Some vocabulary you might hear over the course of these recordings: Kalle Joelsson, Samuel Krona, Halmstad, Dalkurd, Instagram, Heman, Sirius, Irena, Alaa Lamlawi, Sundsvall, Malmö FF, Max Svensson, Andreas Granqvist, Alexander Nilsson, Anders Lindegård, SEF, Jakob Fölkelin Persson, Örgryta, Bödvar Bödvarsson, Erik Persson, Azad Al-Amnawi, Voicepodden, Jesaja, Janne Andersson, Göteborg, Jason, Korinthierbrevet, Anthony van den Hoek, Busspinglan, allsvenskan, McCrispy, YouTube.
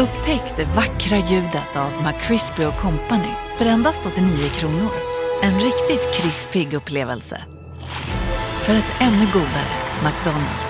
Upptäck det vackra ljudet av McCrispy & Company för endast 89 kronor. En riktigt krispig upplevelse. För ett ännu godare McDonald's.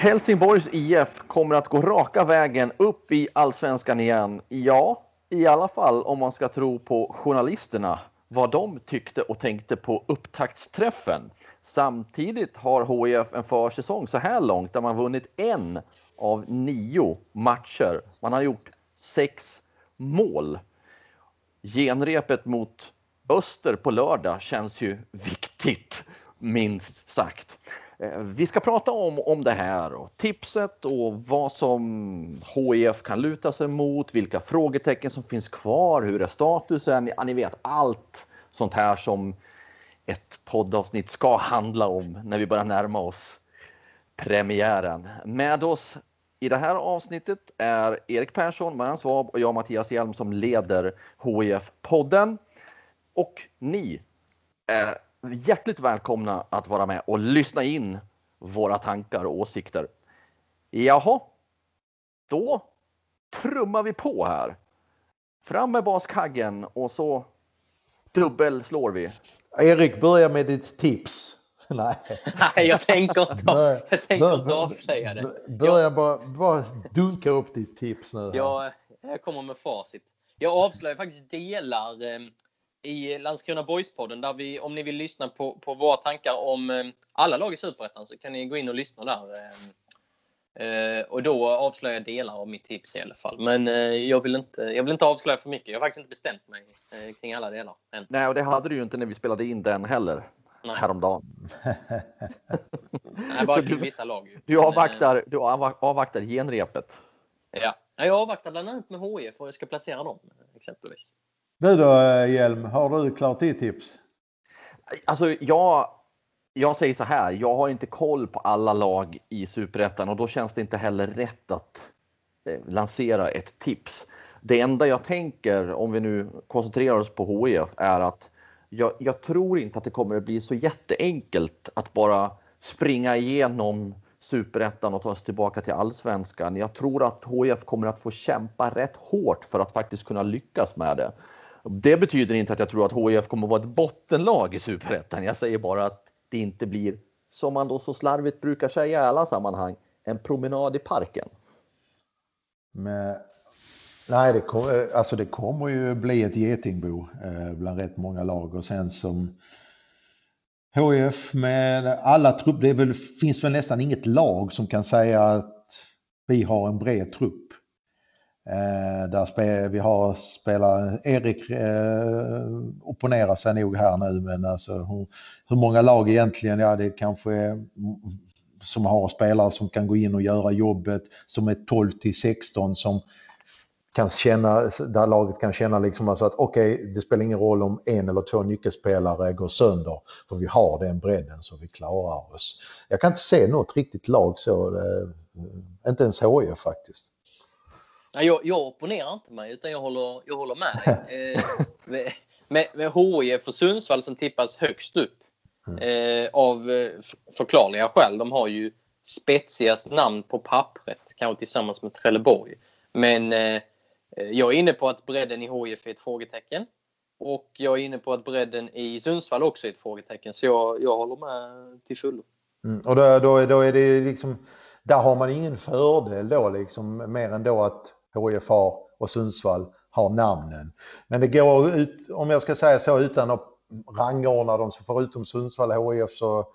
Helsingborgs IF kommer att gå raka vägen upp i allsvenskan igen. Ja, i alla fall om man ska tro på journalisterna, vad de tyckte och tänkte på upptaktsträffen. Samtidigt har HIF en försäsong så här långt där man vunnit 1 av 9 matcher. Man har gjort 6 mål. Genrepet mot Öster på lördag känns ju viktigt, minst sagt. Vi ska prata om det här och tipset och vad som HIF kan luta sig mot, vilka frågetecken som finns kvar, hur är statusen, ja, ni vet allt sånt här som ett poddavsnitt ska handla om när vi börjar närma oss premiären. Med oss i det här avsnittet är Erik Persson, Marianne Svab och jag Mattias Hjelm som leder HIF-podden, och ni är hjärtligt välkomna att vara med och lyssna in våra tankar och åsikter. Jaha, då trummar vi på här. Fram med baskaggen och så dubbelslår vi. Erik, börja med ditt tips. Nej, jag tänker inte avslöja det. Börja bara dunka upp ditt tips nu. Jag kommer med facit. Jag avslöjar faktiskt delar i Landskrona Boys-podden, där vi, om ni vill lyssna på våra tankar om alla lag i Superettan, så kan ni gå in och lyssna där. Och då avslöjar delar av mitt tips i alla fall. Men jag vill inte avslöja för mycket. Jag har faktiskt inte bestämt mig kring alla delar än. Nej, och det hade du ju inte när vi spelade in den heller. Nej. Häromdagen. Nej, bara till vissa lag ju. Du avvaktar genrepet. Ja, jag avvaktar bland annat med HIF för jag ska placera dem exempelvis. Nu då, Hjelm, har du klart ditt tips? Alltså jag säger så här, jag har inte koll på alla lag i Superettan och då känns det inte heller rätt att lansera ett tips. Det enda jag tänker, om vi nu koncentrerar oss på HIF, är att jag tror inte att det kommer att bli så jätteenkelt att bara springa igenom Superettan och ta oss tillbaka till allsvenskan. Jag tror att HIF kommer att få kämpa rätt hårt för att faktiskt kunna lyckas med det. Det betyder inte att jag tror att HIF kommer att vara ett bottenlag i Superettan. Jag säger bara att det inte blir, som man då så slarvigt brukar säga i alla sammanhang, en promenad i parken. Men nej, det kommer ju bli ett getingbo bland rätt många lag, och sen som HIF med alla trupp, finns väl nästan inget lag som kan säga att vi har en bred trupp. Erik opponerar sig nog här nu, men alltså hur många lag egentligen, ja, det kanske är, som har spelare som kan gå in och göra jobbet, som är 12-16, som kan känna, där laget kan känna liksom alltså att okej, det spelar ingen roll om en eller två nyckelspelare går sönder, för vi har den bredden så vi klarar oss. Jag kan inte se något riktigt lag så, inte ens HIF faktiskt. Jag opponerar inte mig, utan jag håller med. Med HIF för Sundsvall som tippas högst upp av förklarliga skäl. De har ju spetsigast namn på pappret, kanske tillsammans med Trelleborg. Men jag är inne på att bredden i HIF är ett frågetecken. Och jag är inne på att bredden i Sundsvall också är ett frågetecken. Så jag håller med till fullo. Mm. Och då är det liksom, där har man ingen fördel då liksom, mer än då att HIF har, och Sundsvall har namnen. Men det går ut, om jag ska säga så, utan att rangordna dem, så förutom Sundsvall och HIF så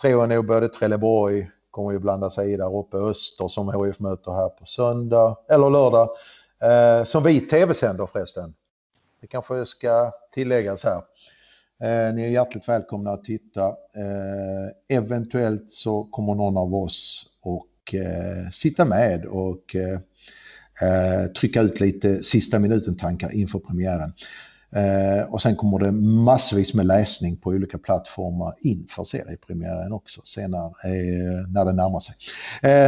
tror jag nog både Trelleborg kommer ju blanda sig i där uppe, Öster som HIF möter här på söndag eller lördag, som vi tv-sänder förresten. Det kanske ska tilläggas här. Ni är hjärtligt välkomna att titta. Eventuellt så kommer någon av oss och och sitta med och trycka ut lite sista minuten tankar inför premiären. Och sen kommer det massvis med läsning på olika plattformar inför seriepremiären också senare när det närmar sig.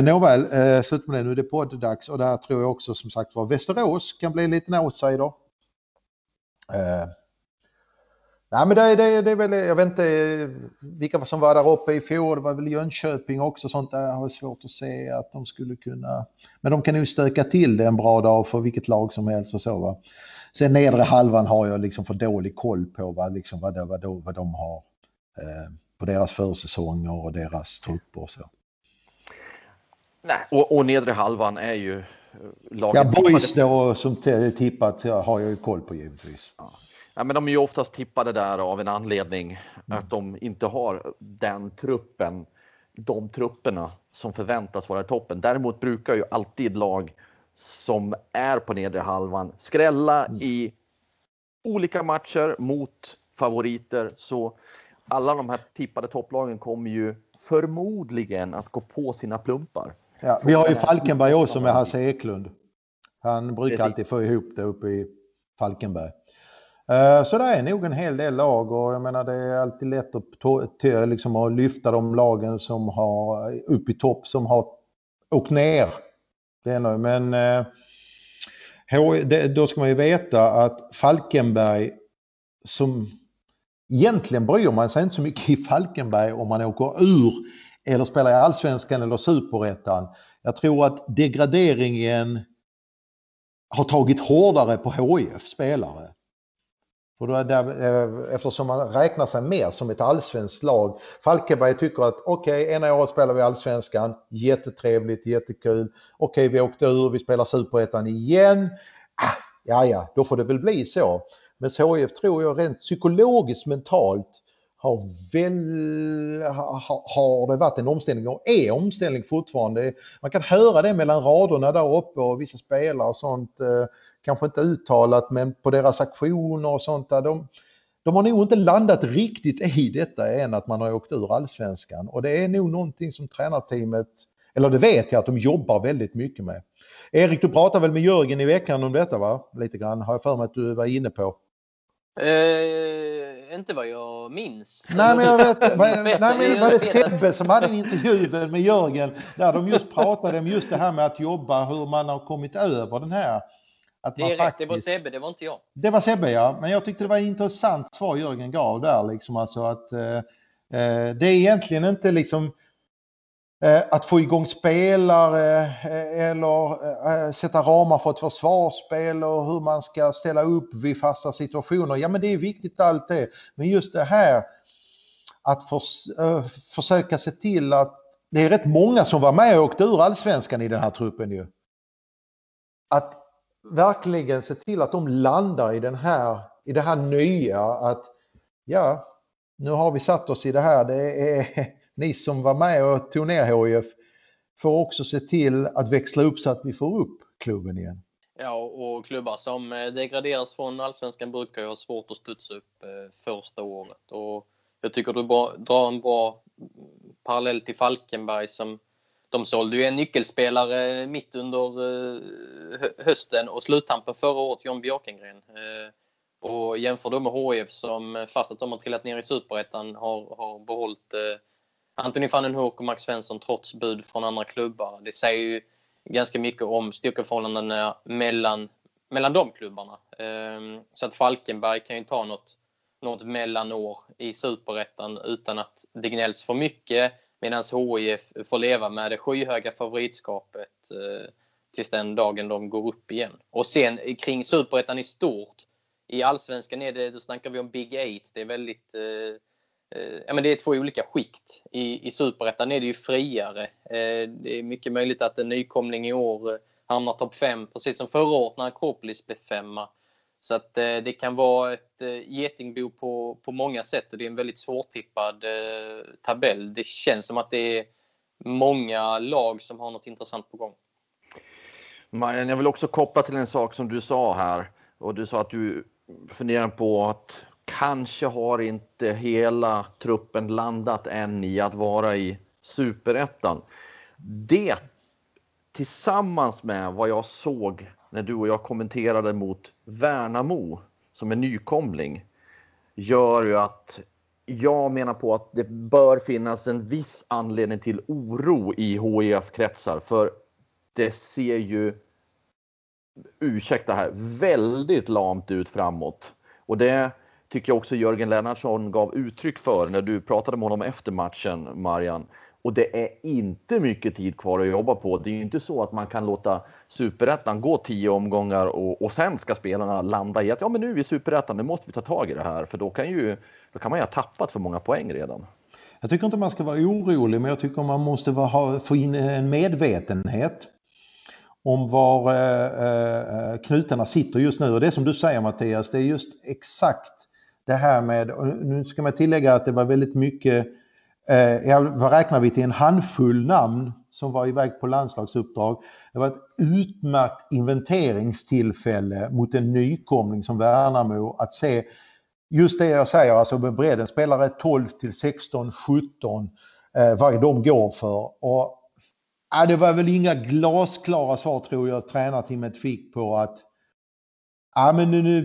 Nåväl, slut med det. Nu är det podd-dags och där tror jag också som sagt var Västerås kan bli lite outsider. Nej, men det är väl, jag vet inte vilka som var där uppe i fjol, det var väl Jönköping också sånt där, jag har svårt att se att de skulle kunna, men de kan ju stöka till det en bra dag för vilket lag som helst och så va. Sen nedre halvan har jag liksom för dålig koll på vad de har på deras försäsonger och deras trupper och så. Nej, och nedre halvan är ju laget. Ja, Boys då som tippat har jag ju koll på givetvis. Ja. Ja, men de är ju oftast tippade där av en anledning att de inte har de trupperna som förväntas vara i toppen. Däremot brukar ju alltid lag som är på nedre halvan skrälla i olika matcher mot favoriter. Så alla de här tippade topplagen kommer ju förmodligen att gå på sina plumpar. Ja, vi har ju Falkenberg också med Hasse Eklund. Han brukar alltid få ihop det uppe i Falkenberg. Så det är nog en hel del lag och jag menar det är alltid lätt att liksom lyfta de lagen som har upp i topp som har åkt ner. Det är nog, men då ska man ju veta att Falkenberg som egentligen bryr man sig inte så mycket i Falkenberg om man åker ur eller spelar i allsvenskan eller superettan. Jag tror att degraderingen har tagit hårdare på HIF-spelare. Och då eftersom man räknar sig mer som ett allsvenskt lag. Falkenberg tycker att okej, ena året spelar vi allsvenskan. Jättetrevligt, jättekul. Okej, vi åkte ur, vi spelar superettan igen. Ja, då får det väl bli så. Men HIF tror jag rent psykologiskt, mentalt har det varit en omställning och är omställning fortfarande. Man kan höra det mellan raderna där uppe och vissa spelare och sånt. Kanske inte uttalat, men på deras aktioner och sånt där. De har nog inte landat riktigt i detta än att man har åkt ur allsvenskan. Och det är nog någonting som tränarteamet, eller det vet jag att de jobbar väldigt mycket med. Erik, du pratar väl med Jörgen i veckan om detta va? Lite grann har jag för mig att du var inne på. Inte vad jag minns. Nej, men jag vet var det Sebbe som hade en intervju med Jörgen där de just pratade om just det här med att jobba, hur man har kommit över den här. Det är rätt, faktiskt... det var Sebbe, det var inte jag. Det var Sebbe, ja. Men jag tyckte det var ett intressant svar Jörgen gav där. Liksom, alltså att, det är egentligen inte liksom, att få igång spelare eller sätta ramar för ett försvarsspel och hur man ska ställa upp vid fasta situationer. Ja, men det är viktigt allt det. Men just det här att försöka se till att det är rätt många som var med och åkte ur allsvenskan i den här truppen ju. Att verkligen se till att de landar i det här nya att ja, nu har vi satt oss i det här, det är ni som var med och tog ner HIF får också se till att växla upp så att vi får upp klubben igen. Ja, och klubbar som degraderas från allsvenskan brukar ju ha svårt att studsa upp första året och jag tycker du drar en bra parallell till Falkenberg som de sålde ju en nyckelspelare mitt under hösten och sluttampen förra året, John Björkengren. Och jämför då med HIF som fast att de har trillat ner i superettan har behållit Anthony van den Hoek och Max Svensson trots bud från andra klubbar. Det säger ju ganska mycket om styrkeförhållandena mellan de klubbarna. Så att Falkenberg kan ju ta något mellanår i superettan utan att det gnälls för mycket. Medan HIF får leva med det skyhöga favoritskapet tills den dagen de går upp igen. Och sen kring superettan i stort. I allsvenskan är det, då snackar vi om Big Eight. Det är väldigt, men det är två olika skikt. I superettan är det ju friare. Det är mycket möjligt att en nykomling i år hamnar topp 5. Precis som förra året när Akropolis blev 5. Så att det kan vara ett getingbo på många sätt. Och det är en väldigt svårtippad tabell. Det känns som att det är många lag som har något intressant på gång. Marian, jag vill också koppla till en sak som du sa här. Och du sa att du funderar på att kanske har inte hela truppen landat än i att vara i superettan. Det tillsammans med vad jag såg när du och jag kommenterade mot Värnamo som en nykomling gör ju att jag menar på att det bör finnas en viss anledning till oro i HIF-kretsar, för det ser ju, ursäkta här, väldigt lamt ut framåt. Och det tycker jag också Jörgen Lennartsson gav uttryck för när du pratade med honom efter matchen, Marian. Och det är inte mycket tid kvar att jobba på. Det är ju inte så att man kan låta Superettan gå 10 omgångar och sen ska spelarna landa i att ja, men nu är vi Superettan, nu måste vi ta tag i det här. För då kan man ju ha tappat för många poäng redan. Jag tycker inte man ska vara orolig, men jag tycker man måste få in en medvetenhet om var knutarna sitter just nu. Och det som du säger, Mattias, det är just exakt det här med, nu ska man tillägga att det var väldigt mycket, vad räknar vi till, en handfull namn som var iväg på landslagsuppdrag. Det var ett utmärkt inventeringstillfälle mot en nykomling som Värnamo att se just det jag säger, alltså bredden, spelare 12 till 16, 17, vad de går för. Och det var väl inga glasklara svar, tror jag, tränarteamet fick på att men nu,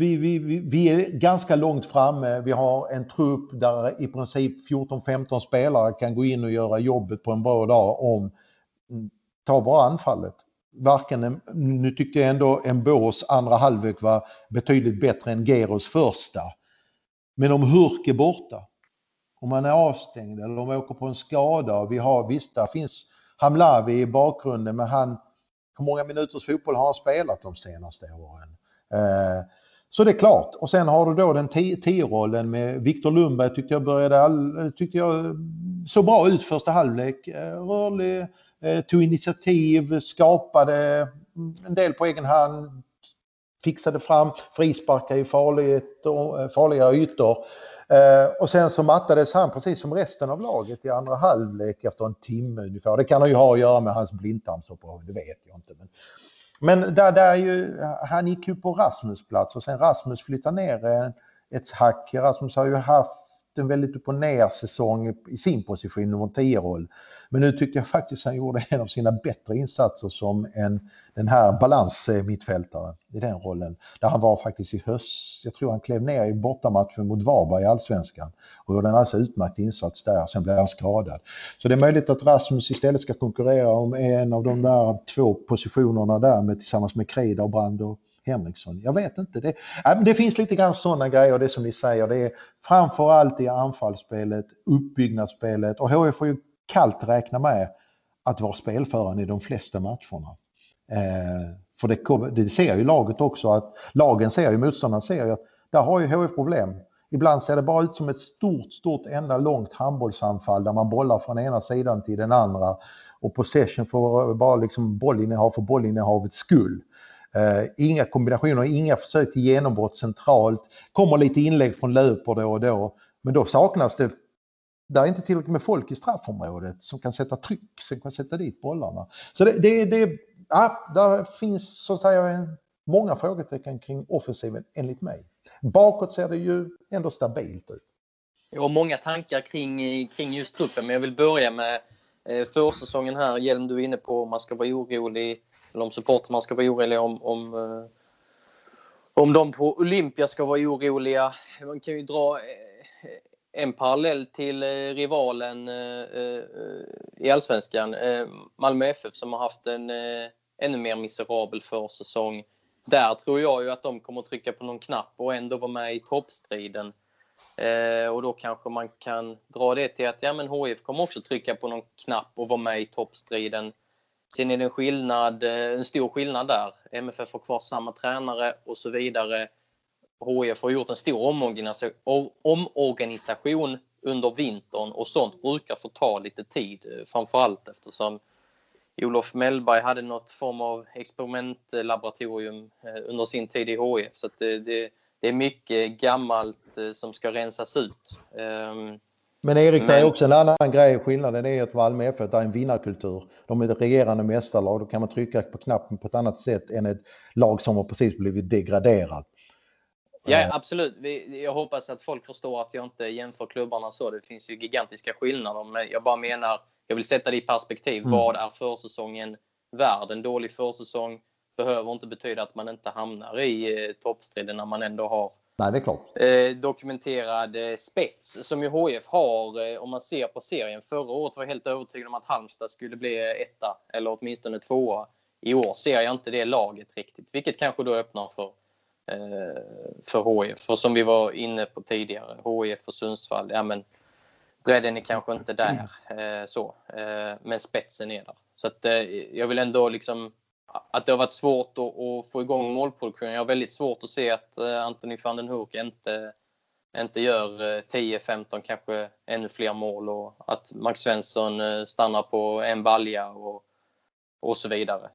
vi är ganska långt framme. Vi har en trupp där i princip 14-15 spelare kan gå in och göra jobbet på en bra dag om ta bara anfallet. Nu tycker jag ändå en Bås andra halvlek var betydligt bättre än Geros första. Men om Hurk är borta, om man är avstängd eller om man åker på en skada, och där finns Hamlavi i bakgrunden, men hur många minuters fotboll har han spelat de senaste åren? Så det är klart. Och sen har du då den 10-rollen med Viktor Lundberg, tyckte jag så bra ut första halvlek, rörlig, tog initiativ, skapade en del på egen hand, fixade fram frisparkar i farliga ytor. Och sen så mattades han precis som resten av laget i andra halvlek efter en timme ungefär. Det kan han ju ha att göra med hans blindtarmsoperation, det vet jag inte. Men där är ju, han gick ju på Rasmus plats och sen Rasmus flyttar ner ett hack. Rasmus har ju haft en väldigt upp och ner säsong i sin position, nummer 10-roll. Men nu tyckte jag faktiskt han gjorde en av sina bättre insatser som den här balansmittfältaren i den rollen. Där han var faktiskt i höst, jag tror han klev ner i bortamatchen mot Varberg i allsvenskan. Och gjorde en alltså utmärkt insats där, sen blev han skadad. Så det är möjligt att Rasmus istället ska konkurrera om en av de där två positionerna där tillsammans med Kreida och Brandt och Henriksson. Jag vet inte. Det finns lite grann sådana grejer, det som ni säger. Det är framförallt i anfallsspelet, uppbyggnadsspelet, och HF får ju kallt räkna med att vara spelförande i de flesta matcherna. För det ser ju laget också, att lagen ser ju, motståndarna ser ju att där har ju HF problem. Ibland ser det bara ut som ett stort enda långt handbollsanfall där man bollar från ena sidan till den andra och possession får bara liksom bollinnehav för bollinnehavets skull. Inga kombinationer, inga försök till genombrott centralt. Kommer lite inlägg från Löper då och då, men då saknas det. Där är inte tillräckligt med folk i straffområdet som kan sätta tryck, som kan sätta dit bollarna. Så där finns så att säga många frågetecken kring offensiven enligt mig. Bakåt ser det ju ändå stabilt ut. Jag har många tankar kring just truppen, men jag vill börja med försäsongen här. Hjelm, du är inne på om man ska vara orolig, eller om supporterna ska vara oroliga, om de på Olympia ska vara oroliga. Man kan ju dra en parallell till rivalen i allsvenskan, Malmö FF, som har haft en ännu mer miserabel försäsong. Där tror jag ju att de kommer att trycka på någon knapp och ändå vara med i toppstriden. Och då kanske man kan dra det till att ja, men HIF kommer också trycka på någon knapp och vara med i toppstriden. Sen är det en stor skillnad där. MFF får kvar samma tränare och så vidare. HIF har gjort en stor omorganisation under vintern, och sånt brukar få ta lite tid. Framförallt eftersom Olof Mellberg hade något form av experimentlaboratorium under sin tid i HIF. Så att det är mycket gammalt som ska rensas ut. Men Erik, det är också en annan grej. Skillnaden är att Malmö FF är en vinnarkultur. De är ett regerande mästarlag. Då kan man trycka på knappen på ett annat sätt än ett lag som har precis blivit degraderat. Ja, absolut. Jag hoppas att folk förstår att jag inte jämför klubbarna så. Det finns ju gigantiska skillnader. Men jag bara menar, jag vill sätta det i perspektiv. Vad är försäsongen värd. En dålig försäsong behöver inte betyda att man inte hamnar i toppstriden när man ändå har dokumenterad spets som ju HF har. Om man ser på serien, förra året var jag helt övertygad om att Halmstad skulle bli etta eller åtminstone tvåa. I år ser jag inte det laget riktigt, vilket kanske då öppnar för HF. För som vi var inne på tidigare, HF och Sundsvall, ja men bredden är kanske inte där men spetsen är där. Så att jag vill ändå liksom att det har varit svårt att få igång målproduktionen. Jag har väldigt svårt att se att Anthony van den Hoek inte gör 10-15 kanske ännu fler mål, och att Max Svensson stannar på en balja och så vidare.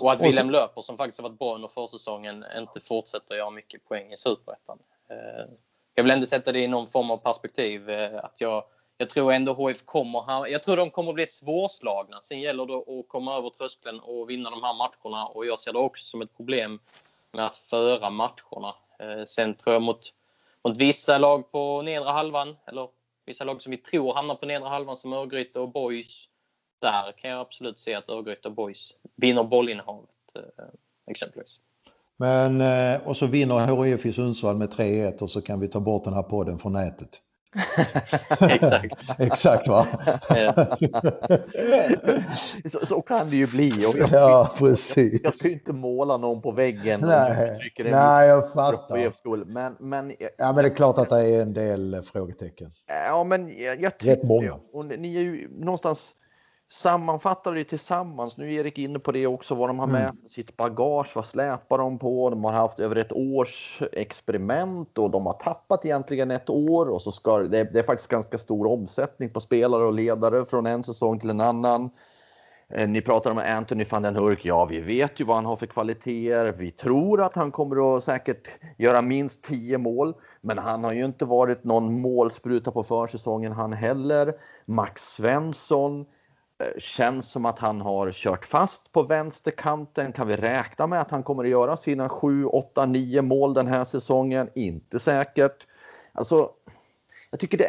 Och att Wilhelm Löper, som faktiskt har varit bra under försäsongen, inte fortsätter göra mycket poäng i Superettan. Jag vill ändå sätta det i någon form av perspektiv. Att jag tror ändå HF de kommer bli svårslagna. Sen gäller det att komma över tröskeln och vinna de här matcherna. Och jag ser det också som ett problem med att föra matcherna. Sen tror jag mot vissa lag på nedre halvan, eller vissa lag som vi tror hamnar på nedre halvan, som Örgryta och Boys. Där kan jag absolut se att Örgryta och Boys vinner bollinnehavet exempelvis. Men, och så vinner HIF i Sundsvall med 3-1, och så kan vi ta bort den här podden från nätet. Exakt. Exakt, va? så kan det ju bli. Och jag ska ju inte måla någon på väggen. Nej, jag fattar. Men det är klart att det är en del frågetecken. Ja, men jag rätt många. Och ni är ju någonstans sammanfattar det tillsammans. Nu är Erik inne på det också, vad de har med sitt bagage, vad släpar de på. De har haft över ett års experiment och de har tappat egentligen ett år, och så ska det är faktiskt ganska stor omsättning på spelare och ledare från en säsong till en annan. Ni pratar om Anthony van den Hoek. Ja, vi vet ju vad han har för kvaliteter. Vi tror att han kommer att säkert göra minst 10 mål. Men han har ju inte varit någon målspruta på försäsongen han heller. Max Svensson känns som att han har kört fast på vänsterkanten. Kan vi räkna med att han kommer att göra sina 7, 8, 9 mål den här säsongen? Inte säkert. Alltså, jag tycker det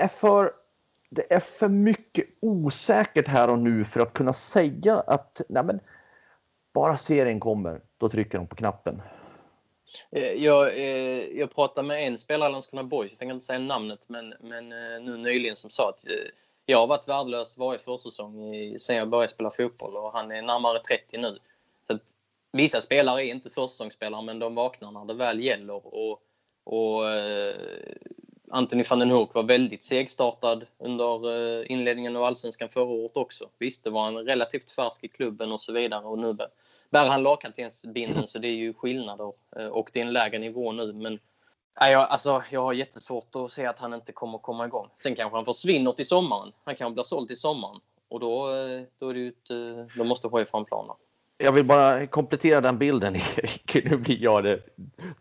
är för mycket osäkert här och nu för att kunna säga att bara serien kommer, då trycker de på knappen. Jag pratade med en spelare i Landskrona Boys, jag tänker inte säga namnet, men nu nyligen, som sa att jag har varit värdelös varje försäsong sen jag började spela fotboll, och han är närmare 30 nu. Så att vissa spelare är inte försäsongsspelare, men de vaknar när det väl gäller. Och Anthony van den Hoek var väldigt segstartad under inledningen av allsvenskan förra året också. Visst, det var en relativt färsk i klubben och så vidare. Och nu bär han lagkaptensbindeln, så det är ju skillnader. Och det är en lägre nivå nu, men jag har jättesvårt att se att han inte kommer att komma igång. Sen kanske han försvinner till sommaren. Han kan bli såld till sommaren. Och då är det då måste HF ha en plan. Jag vill bara komplettera den bilden, Erik. Nu blir jag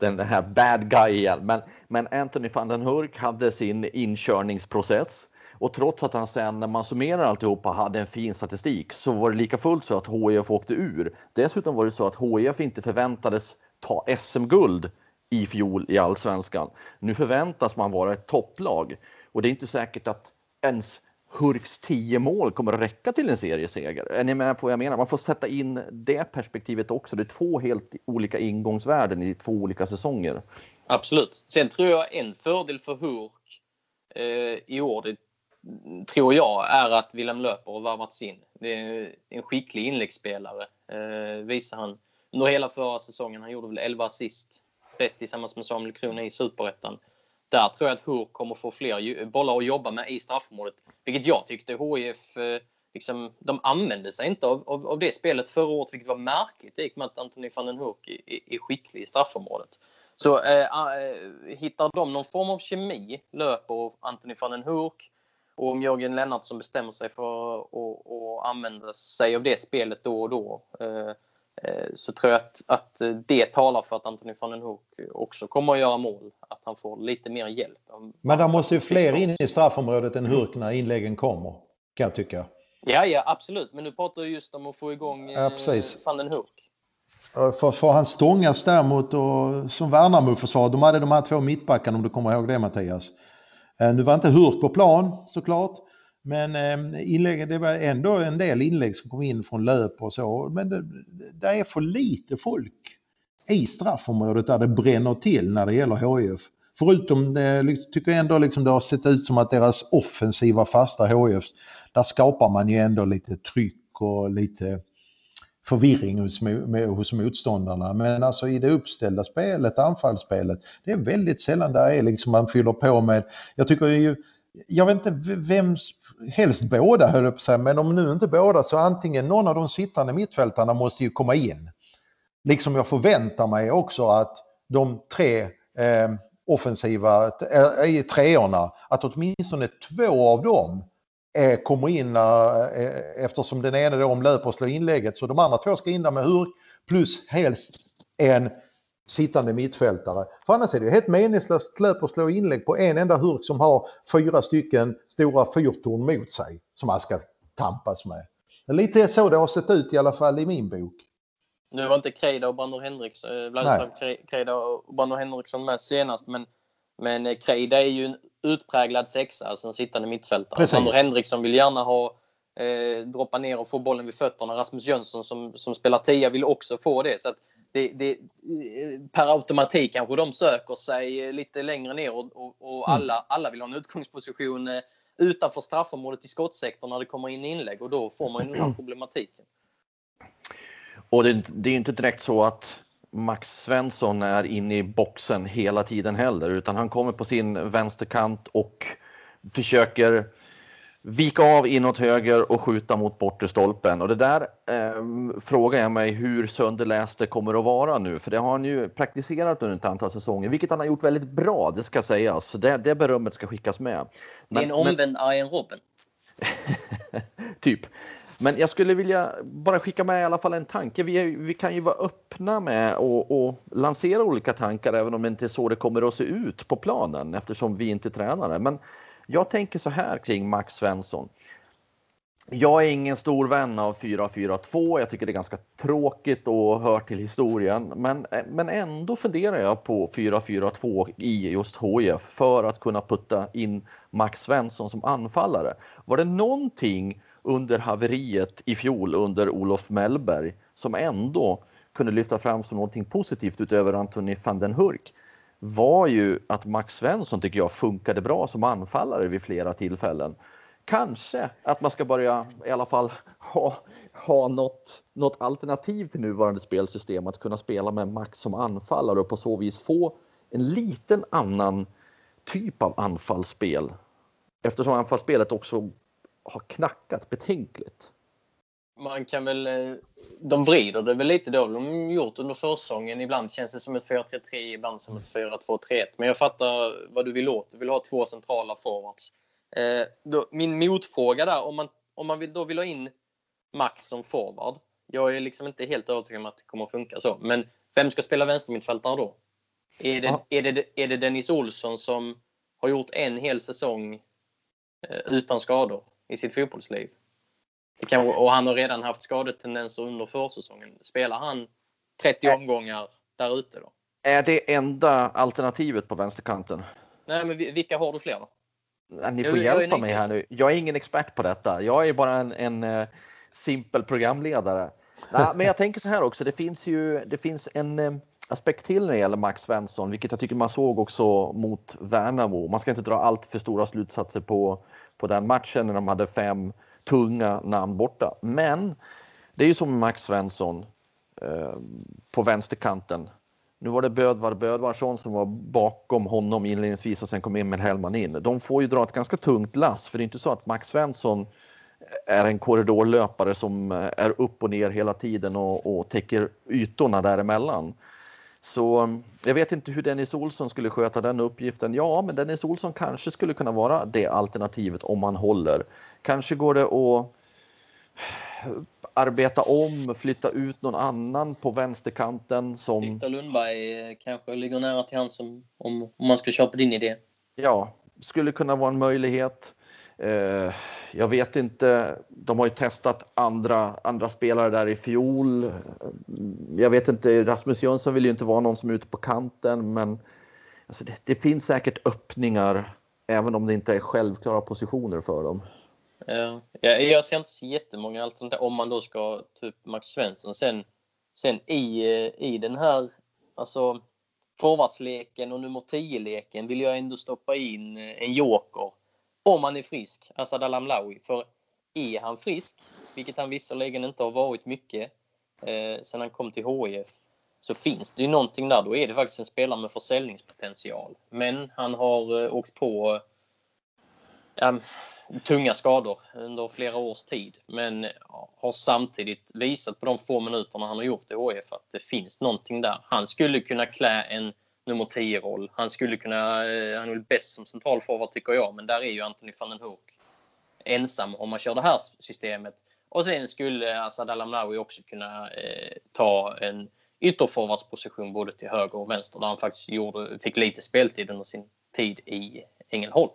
den här bad guy igen. Men Anthony van den Hoek hade sin inkörningsprocess. Och trots att han sen, när man summerar alltihopa, hade en fin statistik, så var det lika fullt så att HF åkte ur. Dessutom var det så att HF inte förväntades ta SM-guld i fjol i allsvenskan. Nu förväntas man vara ett topplag. Och det är inte säkert att ens Hurks 10 mål kommer att räcka till en serieseger. Är ni med på vad jag menar? Man får sätta in det perspektivet också. Det är 2 helt olika ingångsvärden i 2 olika säsonger. Absolut. Sen tror jag en fördel för Hurk i år, det tror jag, är att Wilhelm Löper har varvats in. Det är en skicklig inläggsspelare. Visar han under hela förra säsongen. Han gjorde väl 11 assist. Bäst tillsammans med Samuel Krona i Superettan. Där tror jag att Hurk kommer få fler bollar att jobba med i straffområdet. Vilket jag tyckte HIF, de använde sig inte av det spelet förra året. Vilket var märkligt. Det gick med att Anthony van den Hoek är skicklig i straffområdet. Så hittar de någon form av kemi, Löper Anthony van den Hoek. Och om Jörgen Lennartsson bestämmer sig för att använda sig av det spelet då och då. Så tror jag att det talar för att Anthony van den Hoek också kommer att göra mål, att han får lite mer hjälp. Men där måste ju fler in i straffområdet än Hoek när inläggen kommer, kan jag tycka. Ja, absolut. Men nu pratar du just om att få igång van den Hoek. För han stångas däremot, och som Värnamo-försvar, de hade de här 2 mittbackarna, om du kommer ihåg det, Mattias. Nu var inte Hoek på plan, såklart. Men inlägg, det var ändå en del inlägg som kom in från Löper och så. Men det är för lite folk i straffområdet där det bränner till när det gäller HIF. Förutom, tycker jag ändå liksom det har sett ut som att deras offensiva fasta HIFs, där skapar man ju ändå lite tryck och lite förvirring hos motståndarna. Men alltså i det uppställda spelet, anfallsspelet, det är väldigt sällan där är liksom man fyller på med, jag tycker ju, jag vet inte vem, helst båda höll upp sig, men om nu inte båda så antingen någon av de sittande mittfältarna måste ju komma in. Liksom jag förväntar mig också att de tre offensiva i treorna, att åtminstone två av dem kommer in eftersom den ena då om löper och slår inlägget, så de andra två ska in där med hur plus helst en sittande mittfältare. För annars är det ju helt meningslöst löp och slå inlägg på en enda hurk som har 4 stycken stora fyrtorn mot sig som han ska tampas med. Lite så det har sett ut i alla fall i min bok. Nu var inte Kreida och Brandt Henriksson med senast, men Kreida är ju en utpräglad sexa, alltså en sittande mittfältare. Brandt Henriksson vill gärna ha droppa ner och få bollen vid fötterna. Rasmus Jönsson som spelar 10 vill också få det, så att det per automatik kanske de söker sig lite längre ner och alla vill ha en utgångsposition utanför straffområdet i skottsektorn när det kommer in inlägg, och då får man ju den här problematiken. Och det är inte direkt så att Max Svensson är inne i boxen hela tiden heller, utan han kommer på sin vänsterkant och försöker vika av inåt höger och skjuta mot bortre stolpen. Och det där frågar jag mig hur sönderläst det kommer att vara nu. För det har han ju praktiserat under ett antal säsonger, vilket han har gjort väldigt bra, det ska sägas. Så det berömmet ska skickas med. Men, det är en omvänd Arjen Robben. Typ. Men jag skulle vilja bara skicka med i alla fall en tanke. Vi kan ju vara öppna med och lansera olika tankar, även om det inte är så det kommer att se ut på planen, eftersom vi inte är tränare. Men jag tänker så här kring Max Svensson. Jag är ingen stor vän av 4-4-2. Jag tycker det är ganska tråkigt och hör till historien. Men ändå funderar jag på 4-4-2 i just HIF för att kunna putta in Max Svensson som anfallare. Var det någonting under haveriet i fjol under Olof Mellberg som ändå kunde lyfta fram som någonting positivt utöver Anthony van den Hoek, var ju att Max Svensson, tycker jag, funkade bra som anfallare vid flera tillfällen. Kanske att man ska börja i alla fall ha något alternativ till nuvarande spelsystem, att kunna spela med Max som anfallare och på så vis få en liten annan typ av anfallsspel, eftersom anfallsspelet också har knackat betänkligt. Man kan väl, de vrider det väl lite då, de gjort under försången. Ibland känns det som ett 4-3-3, ibland som ett 4-2-3-1. Men jag fattar vad du vill åt. Du vill ha 2 centrala forwards. Min motfråga där, om man vill ha in Max som forward. Jag är liksom inte helt övertygad om att det kommer att funka så. Men vem ska spela vänstermittfältare då? Är det Dennis Olsson som har gjort en hel säsong utan skador i sitt fotbollsliv? Och han har redan haft skadetendenser under försäsongen. Spelar han 30 omgångar där ute då? Är det enda alternativet på vänsterkanten? Nej, men vilka har du fler då? Ni får hjälpa mig här nu. Jag är ingen expert på detta. Jag är bara en simpel programledare. Nej, men jag tänker så här också. Det finns en aspekt till när det gäller Max Svensson, vilket jag tycker man såg också mot Värnamo. Man ska inte dra allt för stora slutsatser på den matchen när de hade 5 tunga namn borta. Men det är ju som Max Svensson på vänsterkanten. Nu var det Bödvar Bödvarsson som var bakom honom inledningsvis och sen kom Emil Hellman in. De får ju dra ett ganska tungt lass, för det är inte så att Max Svensson är en korridorlöpare som är upp och ner hela tiden och täcker ytorna däremellan. Så jag vet inte hur Dennis Olsson skulle sköta den uppgiften. Ja, men Dennis Olsson kanske skulle kunna vara det alternativet om han håller. Kanske går det att arbeta om, flytta ut någon annan på vänsterkanten som... Viktor Lundberg kanske ligger nära till hans om man ska köpa din idé. Ja, skulle kunna vara en möjlighet. Jag vet inte, de har ju testat andra spelare där i fjol. Jag vet inte, Rasmus Jönsson vill ju inte vara någon som är ute på kanten, men alltså det finns säkert öppningar även om det inte är självklara positioner för dem. Jag ser inte så jättemånga alternativ om man då ska typ Max Svensson sen i den här, alltså forwardsleken och nummer 10-leken vill jag ändå stoppa in en joker om han är frisk, alltså Alaa Lamlawi. För är han frisk, vilket han visserligen inte har varit mycket sen han kom till HIF, så finns det ju någonting där. Då är det faktiskt en spelare med försäljningspotential. Men han har åkt på tunga skador under flera års tid. Men har samtidigt visat på de få minuterna han har gjort i HIF att det finns någonting där. Han skulle kunna klä en nummer 10-roll. Han skulle kunna, han är väl bäst som centralforward tycker jag. Men där är ju Anthony van den Hoek ensam om man kör det här systemet. Och sen skulle Azad Al-Amnawi också kunna ta en ytterforwardsposition både till höger och vänster, där han faktiskt fick lite speltid under sin tid i Ängelholm.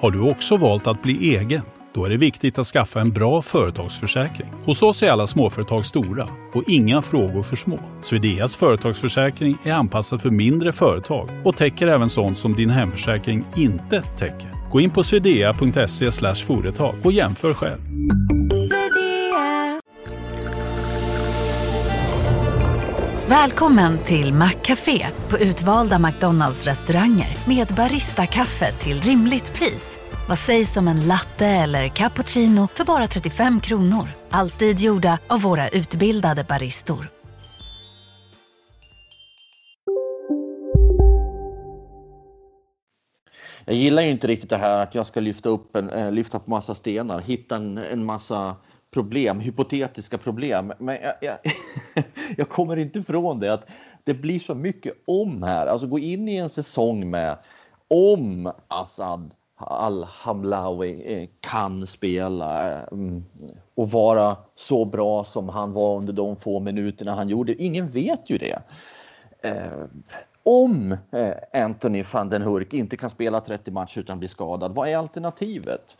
Har du också valt att bli egen? Då är det viktigt att skaffa en bra företagsförsäkring. Hos oss är alla småföretag stora och inga frågor för små. Swedeas företagsförsäkring är anpassad för mindre företag och täcker även sånt som din hemförsäkring inte täcker. Gå in på swedea.se/företag och jämför själv. Välkommen till Maccafé på utvalda McDonalds-restauranger med barista-kaffe till rimligt pris. Vad sägs om en latte eller cappuccino för bara 35 kronor? Alltid gjorda av våra utbildade baristor. Jag gillar ju inte riktigt det här att jag ska lyfta på massa stenar, hitta en massa problem, hypotetiska problem. Men jag kommer inte ifrån det, att det blir så mycket om här. Alltså gå in i en säsong med om Azad Al-Hamlawi kan spela och vara så bra som han var under de få minuterna han gjorde. Ingen vet ju det. Om Anthony van den Hoek inte kan spela 30 matcher utan blir skadad, vad är alternativet?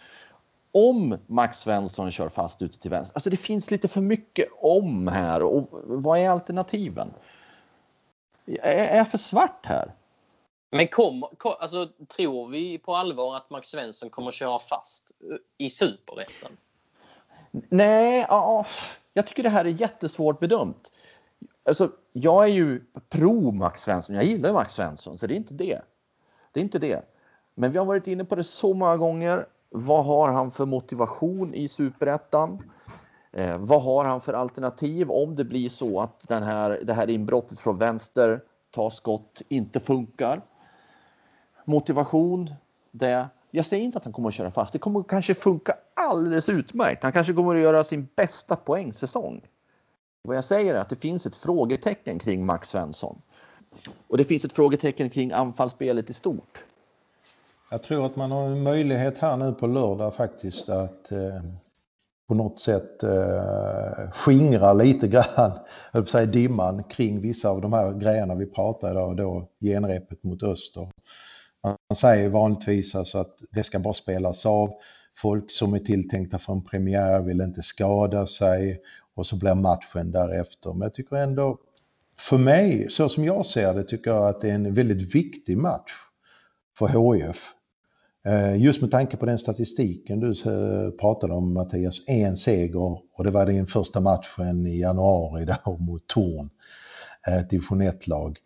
Om Max Svensson kör fast ute till vänster. Alltså det finns lite för mycket om här. Och vad är alternativen? Är jag för svart här? Men alltså, tror vi på allvar att Max Svensson kommer köra fast i Superettan? Nej, jag tycker det här är jättesvårt bedömt. Alltså, jag är ju pro Max Svensson. Jag gillar Max Svensson, så det är inte det. Det är inte det. Men vi har varit inne på det så många gånger. Vad har han för motivation i Superettan? Vad har han för alternativ om det blir så att det här inbrottet från vänster, ta skott, inte funkar? Motivation, det. Jag säger inte att han kommer att köra fast. Det kommer kanske funka alldeles utmärkt. Han kanske kommer att göra sin bästa poängsäsong. Vad jag säger är att det finns ett frågetecken kring Max Svensson. Och det finns ett frågetecken kring anfallsspelet i stort. Jag tror att man har en möjlighet här nu på lördag faktiskt att på något sätt skingra lite grann, höll på att säga, dimman kring vissa av de här grejerna vi pratar idag, då genrepet mot Öster. Man säger vanligtvis alltså att det ska bara spelas av. Folk som är tilltänkta för en premiär vill inte skada sig och så blir matchen därefter. Men jag tycker ändå, för mig, så som jag ser det, tycker jag att det är en väldigt viktig match för HIF. Just med tanke på den statistiken du pratade om, Mattias, en seger, och det var den första matchen i januari där mot Torn, ett division 1-lag.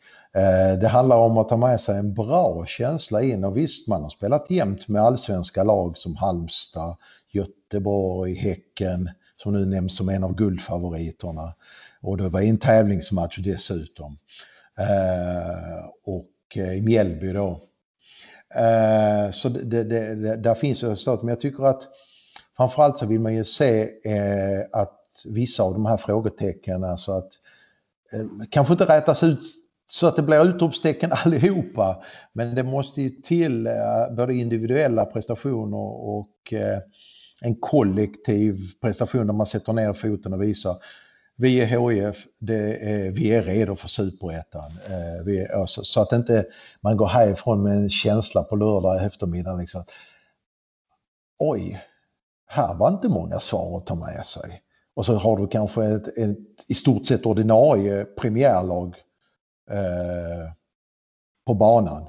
Det handlar om att ta med sig en bra känsla in, och visst, man har spelat jämt med allsvenska lag som Halmstad, Göteborg, Häcken, som nu nämns som en av guldfavoriterna, och det var en tävlingsmatch dessutom, och i Mjällby då. Så där finns det resultat, men jag tycker att framförallt så vill man ju se att vissa av de här frågetecken, alltså att kanske inte rätas ut så att det blir utropstecken allihopa, men det måste ju till både individuella prestationer och en kollektiv prestation där man sätter ner foten och visar: vi är HIF, vi är redo för Superettan. Så att inte man går härifrån med en känsla på lördag eftermiddag liksom. Oj, här var inte många svar att ta med sig. Och så har du kanske ett i stort sett ordinarie premiärlag på banan.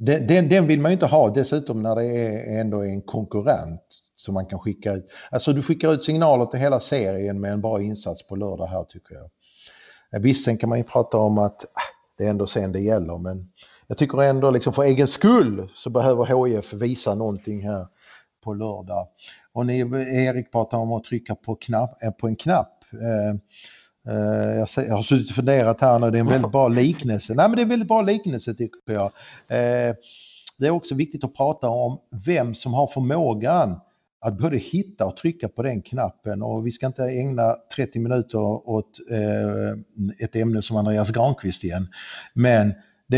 Den vill man ju inte ha, dessutom när det är ändå en konkurrent som man kan skicka ut. Alltså du skickar ut signaler till hela serien med en bra insats på lördag här, tycker jag. Visst, sen kan man ju prata om att det är ändå sen det gäller, men jag tycker ändå liksom för egen skull så behöver HIF visa någonting här på lördag. Och ni, Erik, pratar om att trycka på en knapp. Jag har suttit och funderat här nu, det är en väldigt bra liknelse. Nej, men det är en väldigt bra liknelse, tycker jag. Det är också viktigt att prata om vem som har förmågan att både hitta och trycka på den knappen. Och vi ska inte ägna 30 minuter åt ett ämne som Andreas Granqvist igen. Men det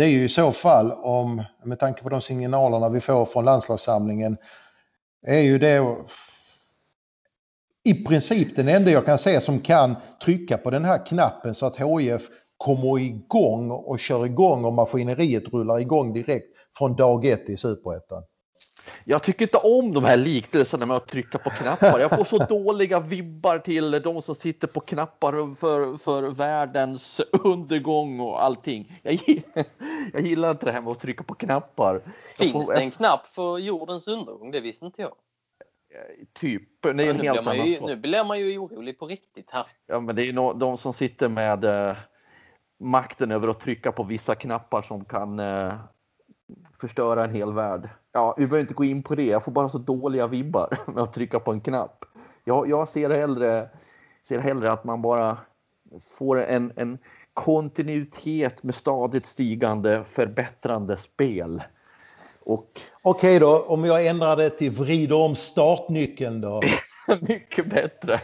är ju i så fall, om med tanke på de signalerna vi får från landslagssamlingen, är ju det i princip den enda jag kan säga som kan trycka på den här knappen så att HIF kommer igång och kör igång och maskineriet rullar igång direkt från dag ett i Superettan. Jag tycker inte om de här liknelserna med att trycka på knappar. Jag får så dåliga vibbar till de som sitter på knappar för världens undergång och allting. Jag gillar inte det här med att trycka på knappar. Finns det en knapp för jordens undergång? Det visste inte jag. Typ. Ja, nu blir man ju orolig på riktigt här. Ja, men det är de som sitter med makten över att trycka på vissa knappar som kan förstöra en hel värld. Ja, vi behöver inte gå in på det. Jag får bara så dåliga vibbar med att trycka på en knapp. Jag ser hellre att man bara får en kontinuitet med stadigt stigande, förbättrande spel. Okej då, om jag ändrar det till vrida om startnyckeln då. Mycket bättre.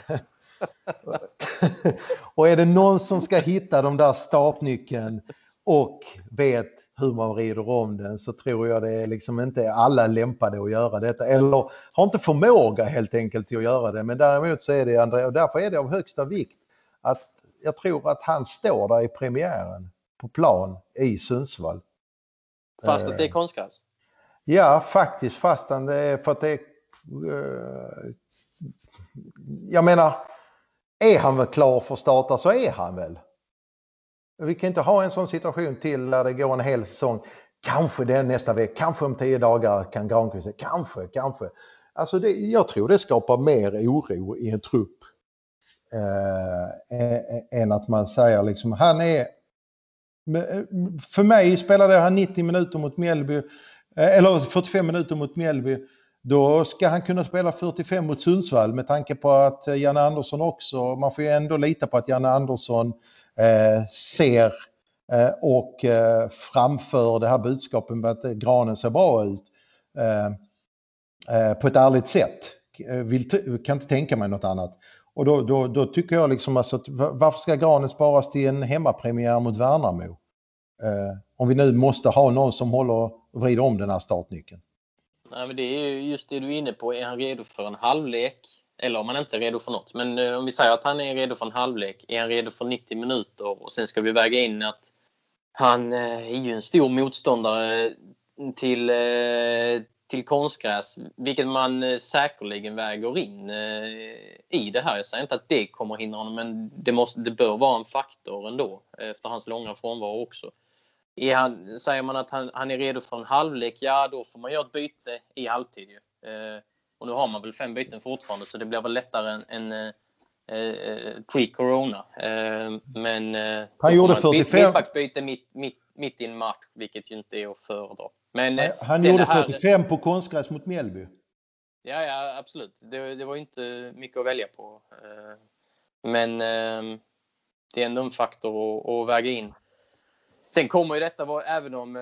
Och är det någon som ska hitta de där startnyckeln och vet hur man vrider om den, så tror jag det är liksom inte alla lämpade att göra detta. Eller har inte förmåga helt enkelt till att göra det. Men däremot så är det André, och därför är det av högsta vikt att jag tror att han står där i premiären på plan i Sundsvall. Fast att det är konstgräs? Ja, faktiskt. Fastan det är för att det är... Jag menar, är han väl klar för att starta så är han väl. Vi kan inte ha en sån situation till där det går en hel säsong. Kanske den nästa vecka, kanske om 10 dagar kan Granqvist säga. Kanske. Alltså det, jag tror det skapar mer oro i en trupp än att man säger liksom, han är... För mig spelade han 90 minuter mot Mjällby, eller 45 minuter mot Mjällby. Då ska han kunna spela 45 mot Sundsvall med tanke på att Janne Andersson också, man får ju ändå lita på att Janne Andersson ser och framför det här budskapet med att granen ser bra ut på ett ärligt sätt. Kan inte tänka mig något annat. Och då tycker jag liksom alltså att varför ska granen sparas till en hemmapremiär mot Värnamo? Om vi nu måste ha någon som håller och vrider om den här startnyckeln. Nej, men det är ju just det du är inne på. Är han redo för en halvlek? Eller om han inte är redo för något. Men om vi säger att han är redo för en halvlek. Är han redo för 90 minuter? Och sen ska vi väga in att han är ju en stor motståndare till konstgräs, vilket man säkerligen väger in i det här. Jag säger inte att det kommer hindra honom, men det bör vara en faktor ändå efter hans långa frånvaro också. Säger man att han är redo för en halvlek, ja då får man göra ett byte i halvtid. Och nu har man väl 5 byten fortfarande, så det blir väl lättare än pre-corona. Men han gjorde 45 mittbacksbyte mitt i en match, vilket ju inte är att föredra. Men, han gjorde 45 på konstgräs mot Mjällby. Ja, absolut. Det var inte mycket att välja på. Men det är ändå en faktor att väga in. Sen kommer ju detta vara, även om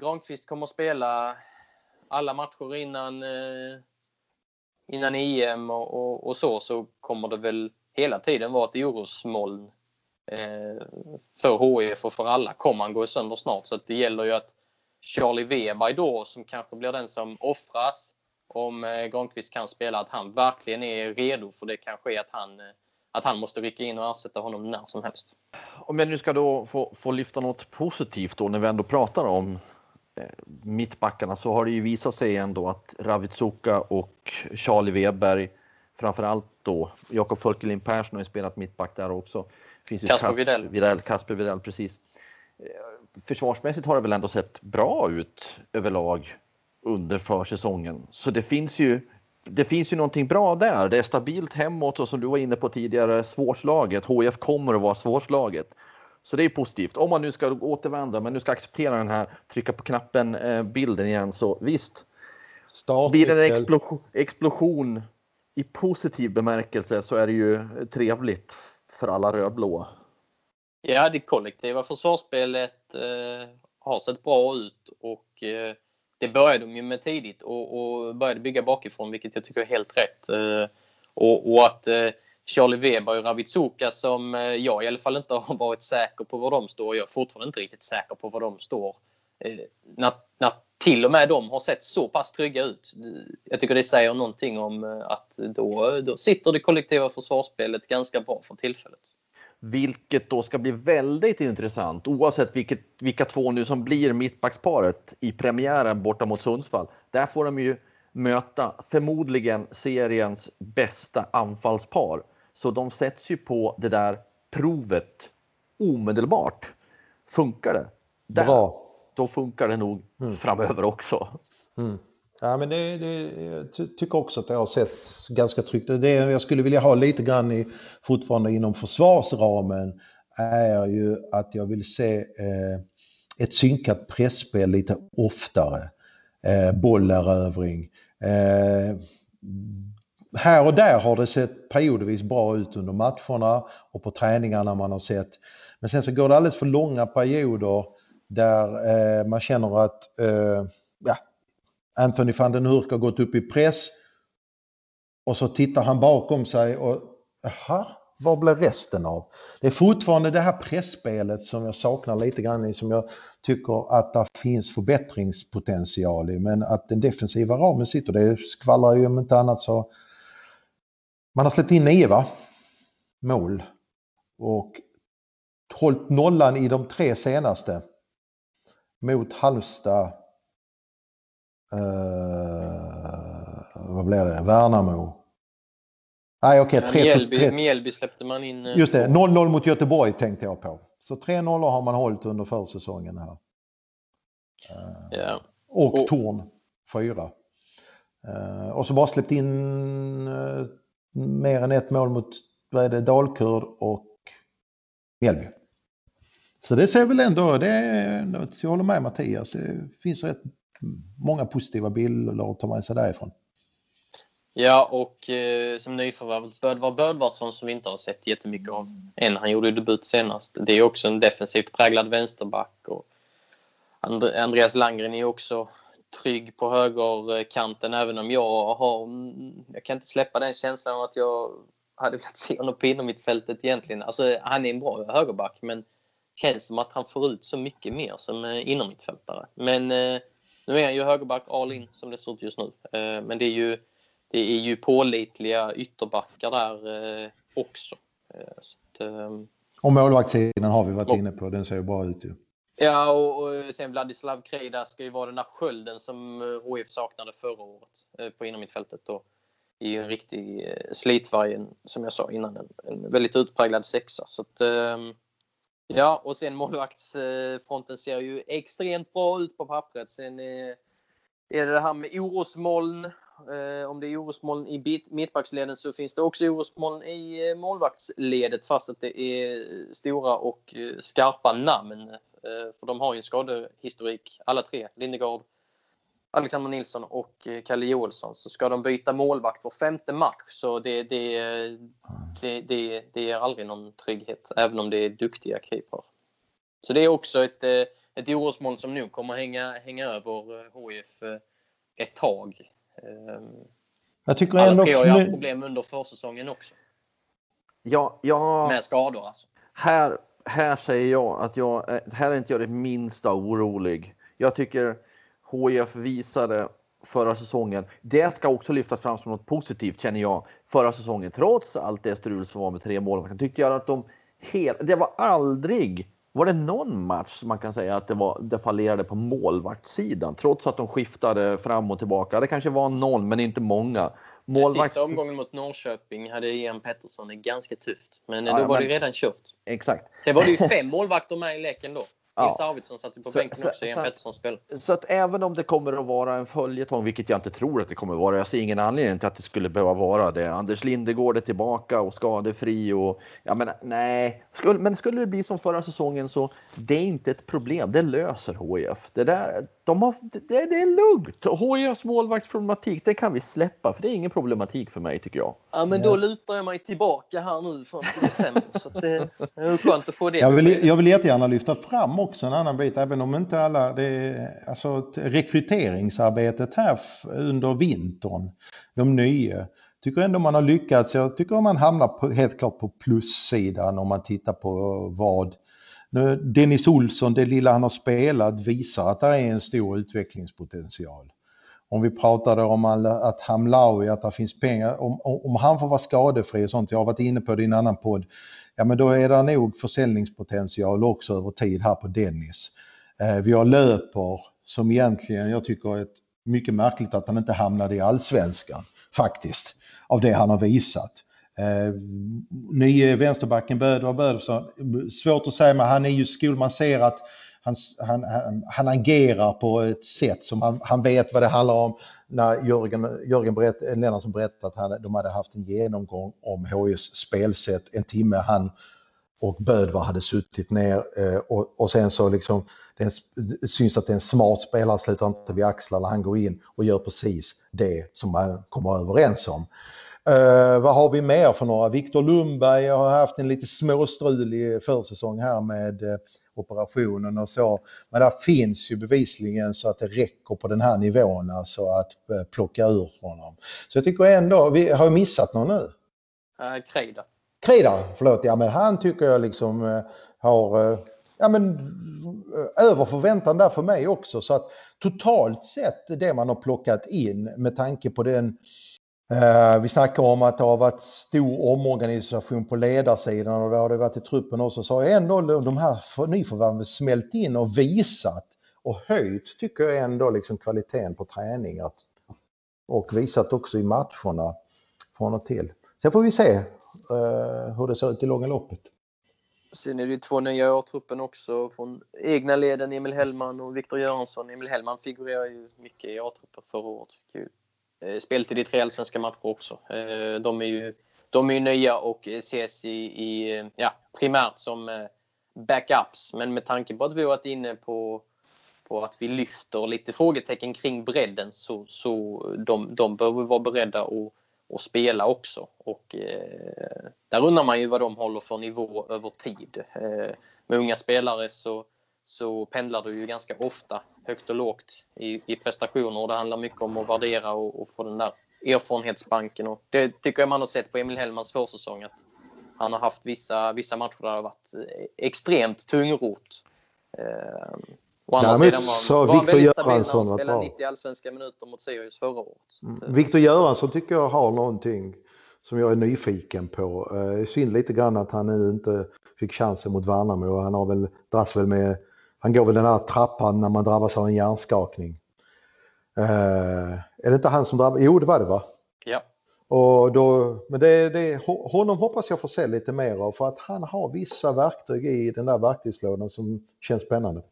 Granqvist kommer att spela alla matcher innan EM och så kommer det väl hela tiden vara ett orosmoln för HIF och för alla. Kommer han gå sönder snart, så att det gäller ju att Charlie Weber då, som kanske blir den som offras om Granqvist kan spela, att han verkligen är redo, för det kanske är att han måste rycka in och ersätta honom när som helst. Om jag nu ska då få lyfta något positivt då, när vi ändå pratar om mittbackarna, så har det ju visat sig ändå att Ravitsuka och Charlie Weber, framförallt då Jakob Fölkelin Persson har ju spelat mittback där också. Finns ju Kasper Widell, precis. försvarsmässigt har det väl ändå sett bra ut överlag under försäsongen. Så det finns ju någonting bra där. Det är stabilt hemåt och som du var inne på tidigare, svårslaget. HIF kommer att vara svårslaget. Så det är positivt. Om man nu ska återvända, men nu ska acceptera den här trycka på knappen bilden igen, så visst. Blir det en explosion i positiv bemärkelse, så är det ju trevligt för alla rödblå. Ja, det kollektiva försvarsspelet har sett bra ut och det började de ju med tidigt och började bygga bakifrån, vilket jag tycker är helt rätt. Och att Charlie Weber och Ravitsuka, som jag i alla fall inte har varit säker på var de står, jag är fortfarande inte riktigt säker på var de står. När till och med de har sett så pass trygga ut. Jag tycker det säger någonting om att då sitter det kollektiva försvarsspelet ganska bra för tillfället. Vilket då ska bli väldigt intressant, oavsett vilka två nu som blir mittbacksparet i premiären borta mot Sundsvall. Där får de ju möta förmodligen seriens bästa anfallspar. Så de sätts ju på det där provet omedelbart. Funkar det? Där, bra. Då funkar det nog framöver också. Mm. Ja, men jag tycker också att jag har sett ganska tryggt. Det jag skulle vilja ha lite grann fortfarande inom försvarsramen är ju att jag vill se ett synkat pressspel lite oftare. Bollerövring. Här och där har det sett periodvis bra ut under matcherna och på träningarna man har sett. Men sen så går det alldeles för långa perioder där man känner att Anthony van den Hoek har gått upp i press och så tittar han bakom sig och vad blir resten av? Det är fortfarande det här pressspelet som jag saknar lite grann i, som jag tycker att det finns förbättringspotential i, men att den defensiva ramen sitter, det skvallrar ju om inte annat så. Man har släppt in 9 mål och hållit nollan i de 3 senaste mot Halmstad, vad blev det? Värnamo. Nej, okej. Mjällby släppte man in. Just det, 0-0 mot Göteborg tänkte jag på. Så 3-0 har man hållit under försäsongen här. Och Torn 4. Och så bara släppt in mer än 1 mål mot Dalkurd och Mjällby. Så det ser väl ändå, jag håller med Mattias, det finns rätt många positiva bilder att ta med sig därifrån. Ja, och som nyförvärvet Bödvar Bödvarsson, som vi inte har sett jättemycket av än. Han gjorde debut senast. Det är också en defensivt präglad vänsterback. Och Andreas Langren är också trygg på högerkanten, även om jag kan inte släppa den känslan att jag hade velat se honom på inom mitt fältet egentligen. Alltså, han är en bra högerback, men känns som att han får ut så mycket mer som inom mitt fältare. Men nu är han ju högerback all in som det ser ut just nu. Men det är ju pålitliga ytterbackar där också. Och målvaktssidan har vi varit inne på. Den ser ju bra ut ju. Ja, och sen Vladislav Kreida ska ju vara den där skölden som HF saknade förra året på inomhittfältet. Det är ju en riktig slitvargen, som jag sa innan. En väldigt utpräglad sexa. Så att, ja, och sen målvaktsfronten ser ju extremt bra ut på pappret. Sen är det här med orosmoln. Om det är orosmoln i mittbacksleden, så finns det också orosmoln i målvaktsledet, fast att det är stora och skarpa namn. För de har ju en skadehistorik, alla 3. Lindegård, Alexander Nilsson och Kalle Joelsson. Så ska de byta målvakt var 5:e match. Så det är aldrig någon trygghet, även om det är duktiga keeper. Så det är också ett orosmoln som nu kommer hänga över HF ett tag. Jag tycker ändå jag har problem under försäsongen också. Ja. Med skador alltså. Här säger jag att här är inte jag det minsta orolig. Jag tycker HIF visade förra säsongen. Det ska också lyftas fram som något positivt, känner jag. Förra säsongen, trots allt det strul som var med 3 mål, tyckte jag att det var aldrig. Var det någon match man kan säga att det fallerade på målvaktssidan, trots att de skiftade fram och tillbaka? Det kanske var någon, men inte många. Sista omgången mot Norrköping hade Ian Pettersson ganska tufft. Men då var det redan kört. Exakt. Det var ju 5 målvakter med i leken då. Nils Arvidsson satt ju på bänken också i en Pettersson-spel. Så att även om det kommer att vara en följetong, vilket jag inte tror att det kommer att vara. Jag ser ingen anledning till att det skulle behöva vara det. Anders Lindegård är tillbaka och skadefri. Och, ja, men, nej. Men skulle det bli som förra säsongen så det är inte ett problem. Det löser HIF. Det är lugnt. HIFs målvaktsproblematik, det kan vi släppa. För det är ingen problematik för mig tycker jag. Ja, men då lutar jag mig tillbaka här nu från december. Så det är skönt att få det. Jag vill jättegärna lyfta fram också en annan bit, även om inte alla alltså rekryteringsarbetet här under vintern, de nya, tycker ändå man har lyckats. Jag tycker man hamnar på, helt klart på plussidan om man tittar på vad Dennis Olsson, det lilla han har spelat, visar att det är en stor utvecklingspotential. Om vi pratade om att Hamlawi, att det finns pengar, om han får vara skadefri och sånt, jag har varit inne på det i en annan podd, ja men då är det nog försäljningspotential också över tid här på Dennis. Vi har Löper som egentligen, jag tycker är mycket märkligt att han inte hamnade i allsvenskan faktiskt, av det han har visat. Nye vänsterbacken Bödvar Bödvarsson, svårt att säga men han är ju man ser att han agerar på ett sätt som han vet vad det handlar om. När Jörgen Lennartsson berättade att de hade haft en genomgång om HIFs spelsätt en timme, han och Bödvar hade suttit ner och sen så liksom det syns att det är en smart spelare, slutar inte vid axlarna, han går in och gör precis det som man kommer överens om. Vad har vi mer för några? Viktor Lundberg har haft en lite småstrulig försäsong här med operationen och så. Men där finns ju bevisligen så att det räcker på den här nivån alltså att plocka ur honom. Så jag tycker ändå, vi har missat någon nu. Kreida, förlåt. Ja, men han tycker jag liksom har över förväntan där för mig också. Så att totalt sett det man har plockat in med tanke på den. Vi snackar om att det har varit stor omorganisation på ledarsidan och det har det varit i truppen också, så har ändå de här nyförvärven smält in och visat och höjt tycker jag ändå liksom kvaliteten på träning och visat också i matcherna från och till. Sen får vi se hur det ser ut i långa loppet. Sen är det ju två nya i A-truppen också från egna leden, Emil Hellman och Viktor Jönsson. Emil Hellman figurerar ju mycket i A-truppen förra året. Spelat i de tre allsvenska matcher också. De är ju nya och ses primärt som backups. Men med tanke på att vi har varit inne på att vi lyfter lite frågetecken kring bredden så de behöver vara beredda att spela också. Och där undrar man ju vad de håller för nivå över tid. Med unga spelare så pendlar du ju ganska ofta högt och lågt i prestationer, och det handlar mycket om att värdera och få den där erfarenhetsbanken, och det tycker jag man har sett på Emil Hellmans försäsong, att han har haft vissa matcher där det har varit extremt tungrot. Å andra sidan var han väldigt stabil när han spelade 90 allsvenska minuter mot Sirius förra året. Viktor Göransson tycker jag har någonting som jag är nyfiken på. Synd lite grann att han nu inte fick chansen mot Värnamo, och han har väl dras väl med, han går väl den här trappan när man drabbas av en hjärnskakning. Är det inte han som drabbas? Jo, det var det, va? Ja. Och då, men honom hoppas jag får se lite mer av, för att han har vissa verktyg i den där verktygslådan som känns spännande.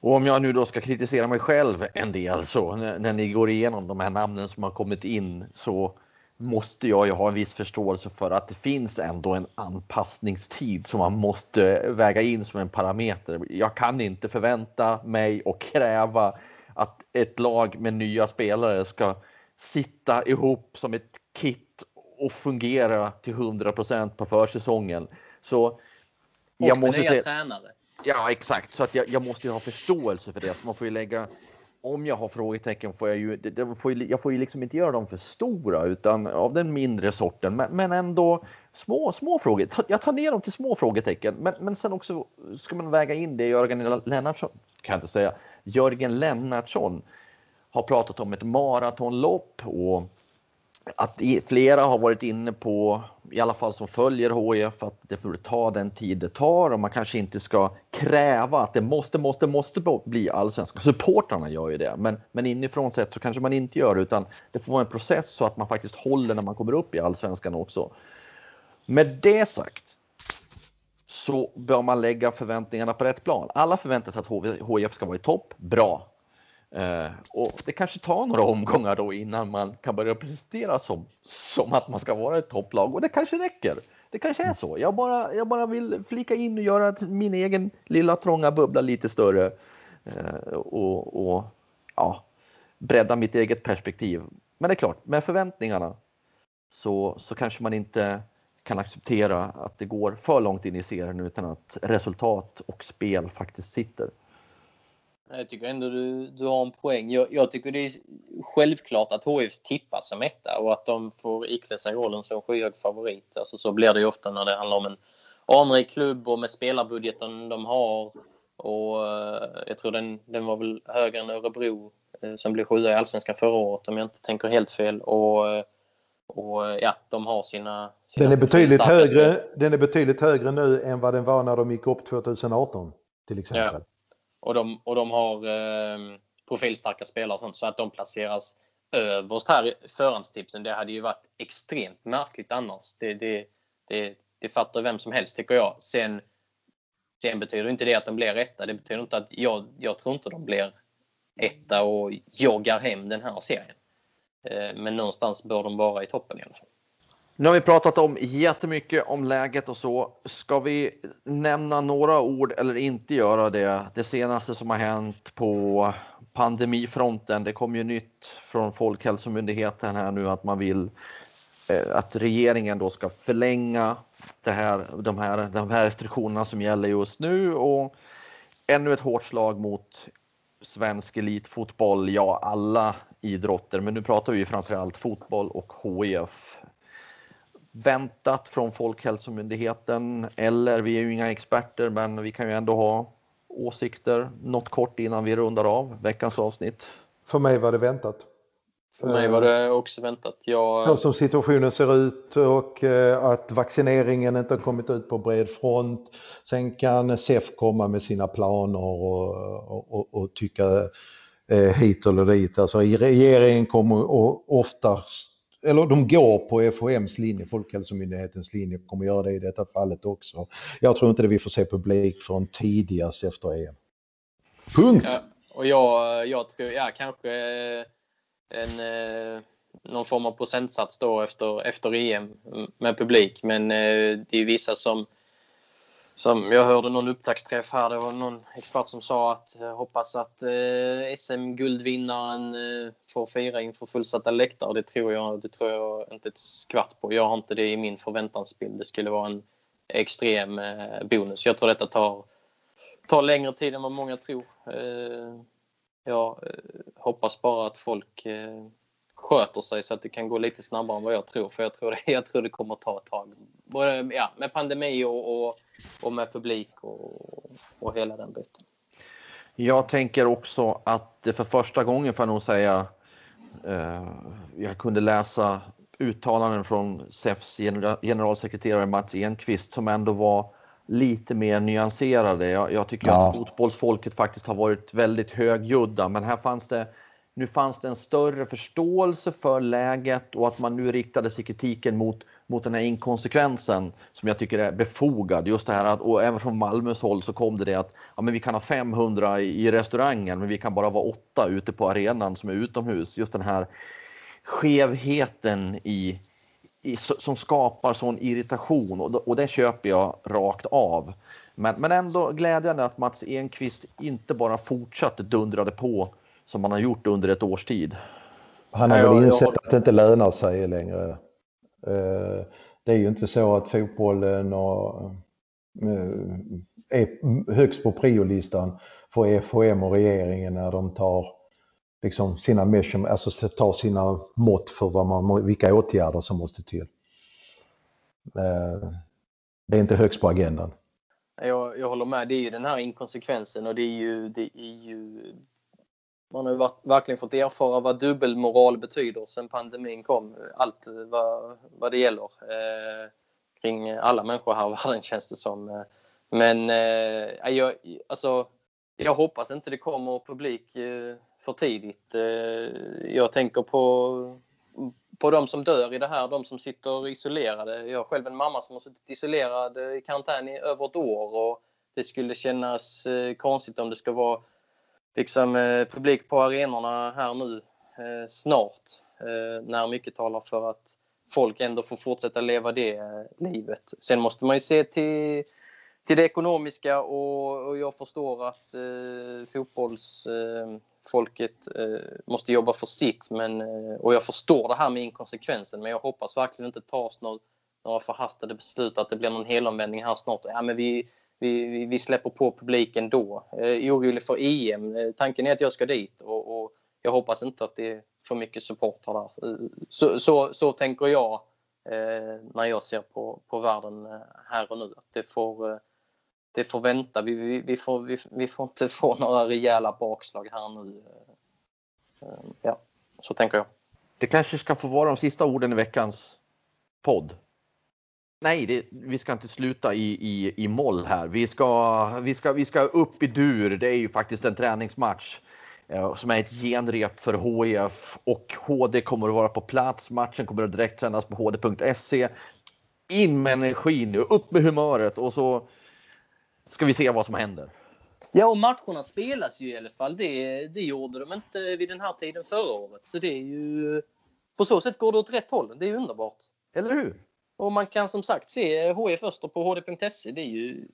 Och om jag nu då ska kritisera mig själv en del så, när ni går igenom de här namnen som har kommit in, så måste jag ju ha en viss förståelse för att det finns ändå en anpassningstid som man måste väga in som en parameter. Jag kan inte förvänta mig och kräva att ett lag med nya spelare ska sitta ihop som ett kit och fungera till 100% på försäsongen. Så jag måste tränare. Ja, exakt. Så att jag måste ju ha förståelse för det. Så man får ju lägga. Om jag har frågetecken får jag ju, jag får ju liksom inte göra dem för stora, utan av den mindre sorten. Men ändå små frågor. Jag tar ner dem till små frågetecken. Men sen också ska man väga in det. Jörgen Lennartsson har pratat om ett maratonlopp, och att flera har varit inne på, i alla fall som följer HIF, att det får ta den tid det tar, och man kanske inte ska kräva att det måste bli allsvenska. Supportarna gör ju det, men inifrån sett så kanske man inte gör, utan det får vara en process så att man faktiskt håller när man kommer upp i allsvenskan också. Med det sagt så bör man lägga förväntningarna på rätt plan. Alla förväntar sig att HIF ska vara i topp, bra. Och det kanske tar några omgångar då innan man kan börja prestera som att man ska vara ett topplag. Och det kanske räcker. Det kanske är så. Jag bara vill flika in och göra min egen lilla trånga bubbla lite större. Och ja, bredda mitt eget perspektiv. Men det är klart, med förväntningarna så kanske man inte kan acceptera att det går för långt in i serien utan att resultat och spel faktiskt sitter. Jag tycker ändå du har en poäng. Jag tycker det är självklart att HF tippas som etta och att de får ikläda sig rollen som skyhög favorit. Alltså så blir det ju ofta när det handlar om en anrik klubb och med spelarbudgeten de har. Och jag tror den var väl högre än Örebro som blev 7 i allsvenskan förra året om jag inte tänker helt fel. Och ja, de har sina den är betydligt högre nu än vad den var när de gick upp 2018 till exempel. Ja. Och de har profilstarka spelare och sånt, så att de placeras överst här i förhandstipsen. Det hade ju varit extremt märkligt annars. Det fattar vem som helst tycker jag. Sen betyder inte det att de blir etta. Det betyder inte att jag tror inte de blir etta och joggar hem den här serien. Men någonstans bör de vara i toppen i alla fall. Nu har vi pratat om jättemycket om läget och så. Ska vi nämna några ord eller inte göra det? Det senaste som har hänt på pandemifronten. Det kom ju nytt från Folkhälsomyndigheten här nu att man vill att regeringen då ska förlänga de här restriktionerna som gäller just nu. Och ännu ett hårt slag mot svensk elitfotboll. Ja, alla idrotter. Men nu pratar vi framförallt fotboll och HIF. Väntat från Folkhälsomyndigheten, eller vi är ju inga experter men vi kan ju ändå ha åsikter något kort innan vi rundar av veckans avsnitt. För mig var det väntat. För mig var det också väntat. Så som situationen ser ut och att vaccineringen inte har kommit ut på bred front. Sen kan SEF komma med sina planer och tycka hit eller dit. Alltså regeringen kommer oftast eller de går på FHMs linje, Folkhälsomyndighetens linje, kommer göra det i detta fallet också. Jag tror inte det vi får se publik från tidigast efter EM. Punkt! Ja, och jag tror kanske någon form av procentsats då efter EM med publik. Men det är vissa som jag hörde någon upptaktsträff här, det var någon expert som sa att hoppas att SM-guldvinnaren får fira inför fullsatta läktare. Det tror jag inte ett skvatt på. Jag har inte det i min förväntansbild. Det skulle vara en extrem bonus. Jag tror detta tar längre tid än vad många tror. Jag hoppas bara att folk sköter sig så att det kan gå lite snabbare än vad jag tror. För jag tror det kommer att ta ett tag. Både med pandemi och med publik och hela den biten. Jag tänker också att det för första gången får jag nog säga jag kunde läsa uttalanden från SEFs generalsekreterare Mats Enqvist som ändå var lite mer nyanserade. Jag tycker att fotbollsfolket faktiskt har varit väldigt högljudda, men nu fanns det en större förståelse för läget och att man nu riktade sig kritiken mot den här inkonsekvensen som jag tycker är befogad. Just det här att, och även från Malmös håll så kom det att men vi kan ha 500 i restaurangen men vi kan bara vara 8 ute på arenan som är utomhus. Just den här skevheten som skapar sån irritation och det köper jag rakt av. Men ändå glädjande att Mats Enqvist inte bara fortsatt dundrade på som man har gjort under ett års tid. Han har väl insett att det inte lönar sig längre. Det är ju inte så att fotbollen är högst på priolistan för FHM och regeringen när de tar liksom sina mått för vilka åtgärder som måste till. Det är inte högst på agendan. Jag håller med. Det är ju den här inkonsekvensen och det är ju man har ju verkligen fått erfara vad dubbelmoral betyder sen pandemin kom. Allt vad det gäller kring alla människor här i världen känns det som. Men jag hoppas inte det kommer publik för tidigt. Jag tänker på på de som dör i det här, de som sitter isolerade. Jag har själv en mamma som har suttit isolerad i karantän i över ett år, och det skulle kännas konstigt om det ska vara liksom publik på arenorna här nu snart, när mycket talar för att folk ändå får fortsätta leva det livet. Sen måste man ju se till det ekonomiska, och jag förstår att fotbollsfolket måste jobba för sitt, men, och jag förstår det här med inkonsekvensen, men jag hoppas verkligen inte tas några förhastade beslut, att det blir någon helomvändning här snart. Ja, men vi släpper på publiken då. Orolig för EM. Tanken är att jag ska dit, och jag hoppas inte att det är för mycket support här. Så tänker jag när jag ser på världen här och nu. Att det får vänta. Vi får inte få några rejäla bakslag här nu. Ja, så tänker jag. Det kanske ska få vara de sista orden i veckans podd. Nej, vi ska inte sluta i moll här. Vi ska upp i dur. Det är ju faktiskt en träningsmatch som är ett genrep för HIF, och HD kommer att vara på plats. Matchen kommer att direkt sändas på hd.se. In med energin nu, upp med humöret, och så ska vi se vad som händer. Ja, och matcherna spelas ju i alla fall. Det gjorde de inte vid den här tiden förra året. Så det är ju, på så sätt går det åt rätt håll. Det är underbart. Eller hur? Och man kan som sagt se HIF Öster på hd.se. Det är ju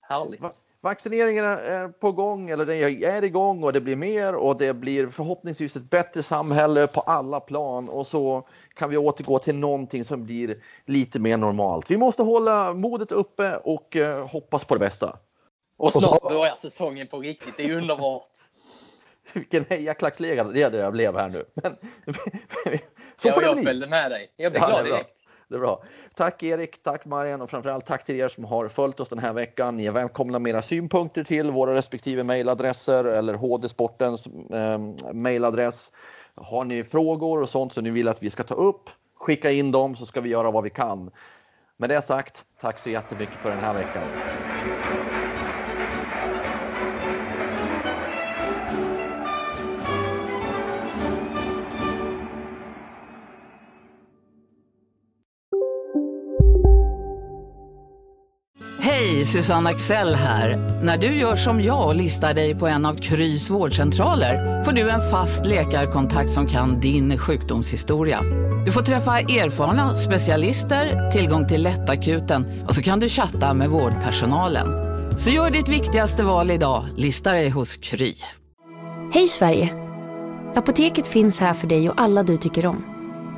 härligt. Vaccineringen är på gång, eller den är igång, och det blir mer, och det blir förhoppningsvis ett bättre samhälle på alla plan, och så kan vi återgå till någonting som blir lite mer normalt. Vi måste hålla modet uppe och hoppas på det bästa. Och snart börjar säsongen på riktigt. Det är underbart. Vilken hejaklackslega det jag blev här nu. Men, så får jag följde med dig. Jag blir glad direkt. Det är bra. Tack Erik, tack Marianne, och framförallt tack till er som har följt oss den här veckan. Ni är välkomna med era synpunkter till våra respektive mejladresser eller HD-sportens mejladress. Har ni frågor och sånt som ni vill att vi ska ta upp, skicka in dem så ska vi göra vad vi kan. Med det sagt, tack så jättemycket för den här veckan. Hej, Susanne Axel här. När du gör som jag och listar dig på en av Krys vårdcentraler får du en fast läkarkontakt som kan din sjukdomshistoria. Du får träffa erfarna specialister, tillgång till lättakuten, och så kan du chatta med vårdpersonalen. Så gör ditt viktigaste val idag, lista dig hos Kry. Hej Sverige! Apoteket finns här för dig och alla du tycker om.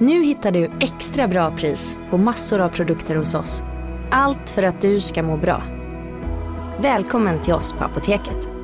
Nu hittar du extra bra pris på massor av produkter hos oss. Allt för att du ska må bra. Välkommen till oss på Apoteket.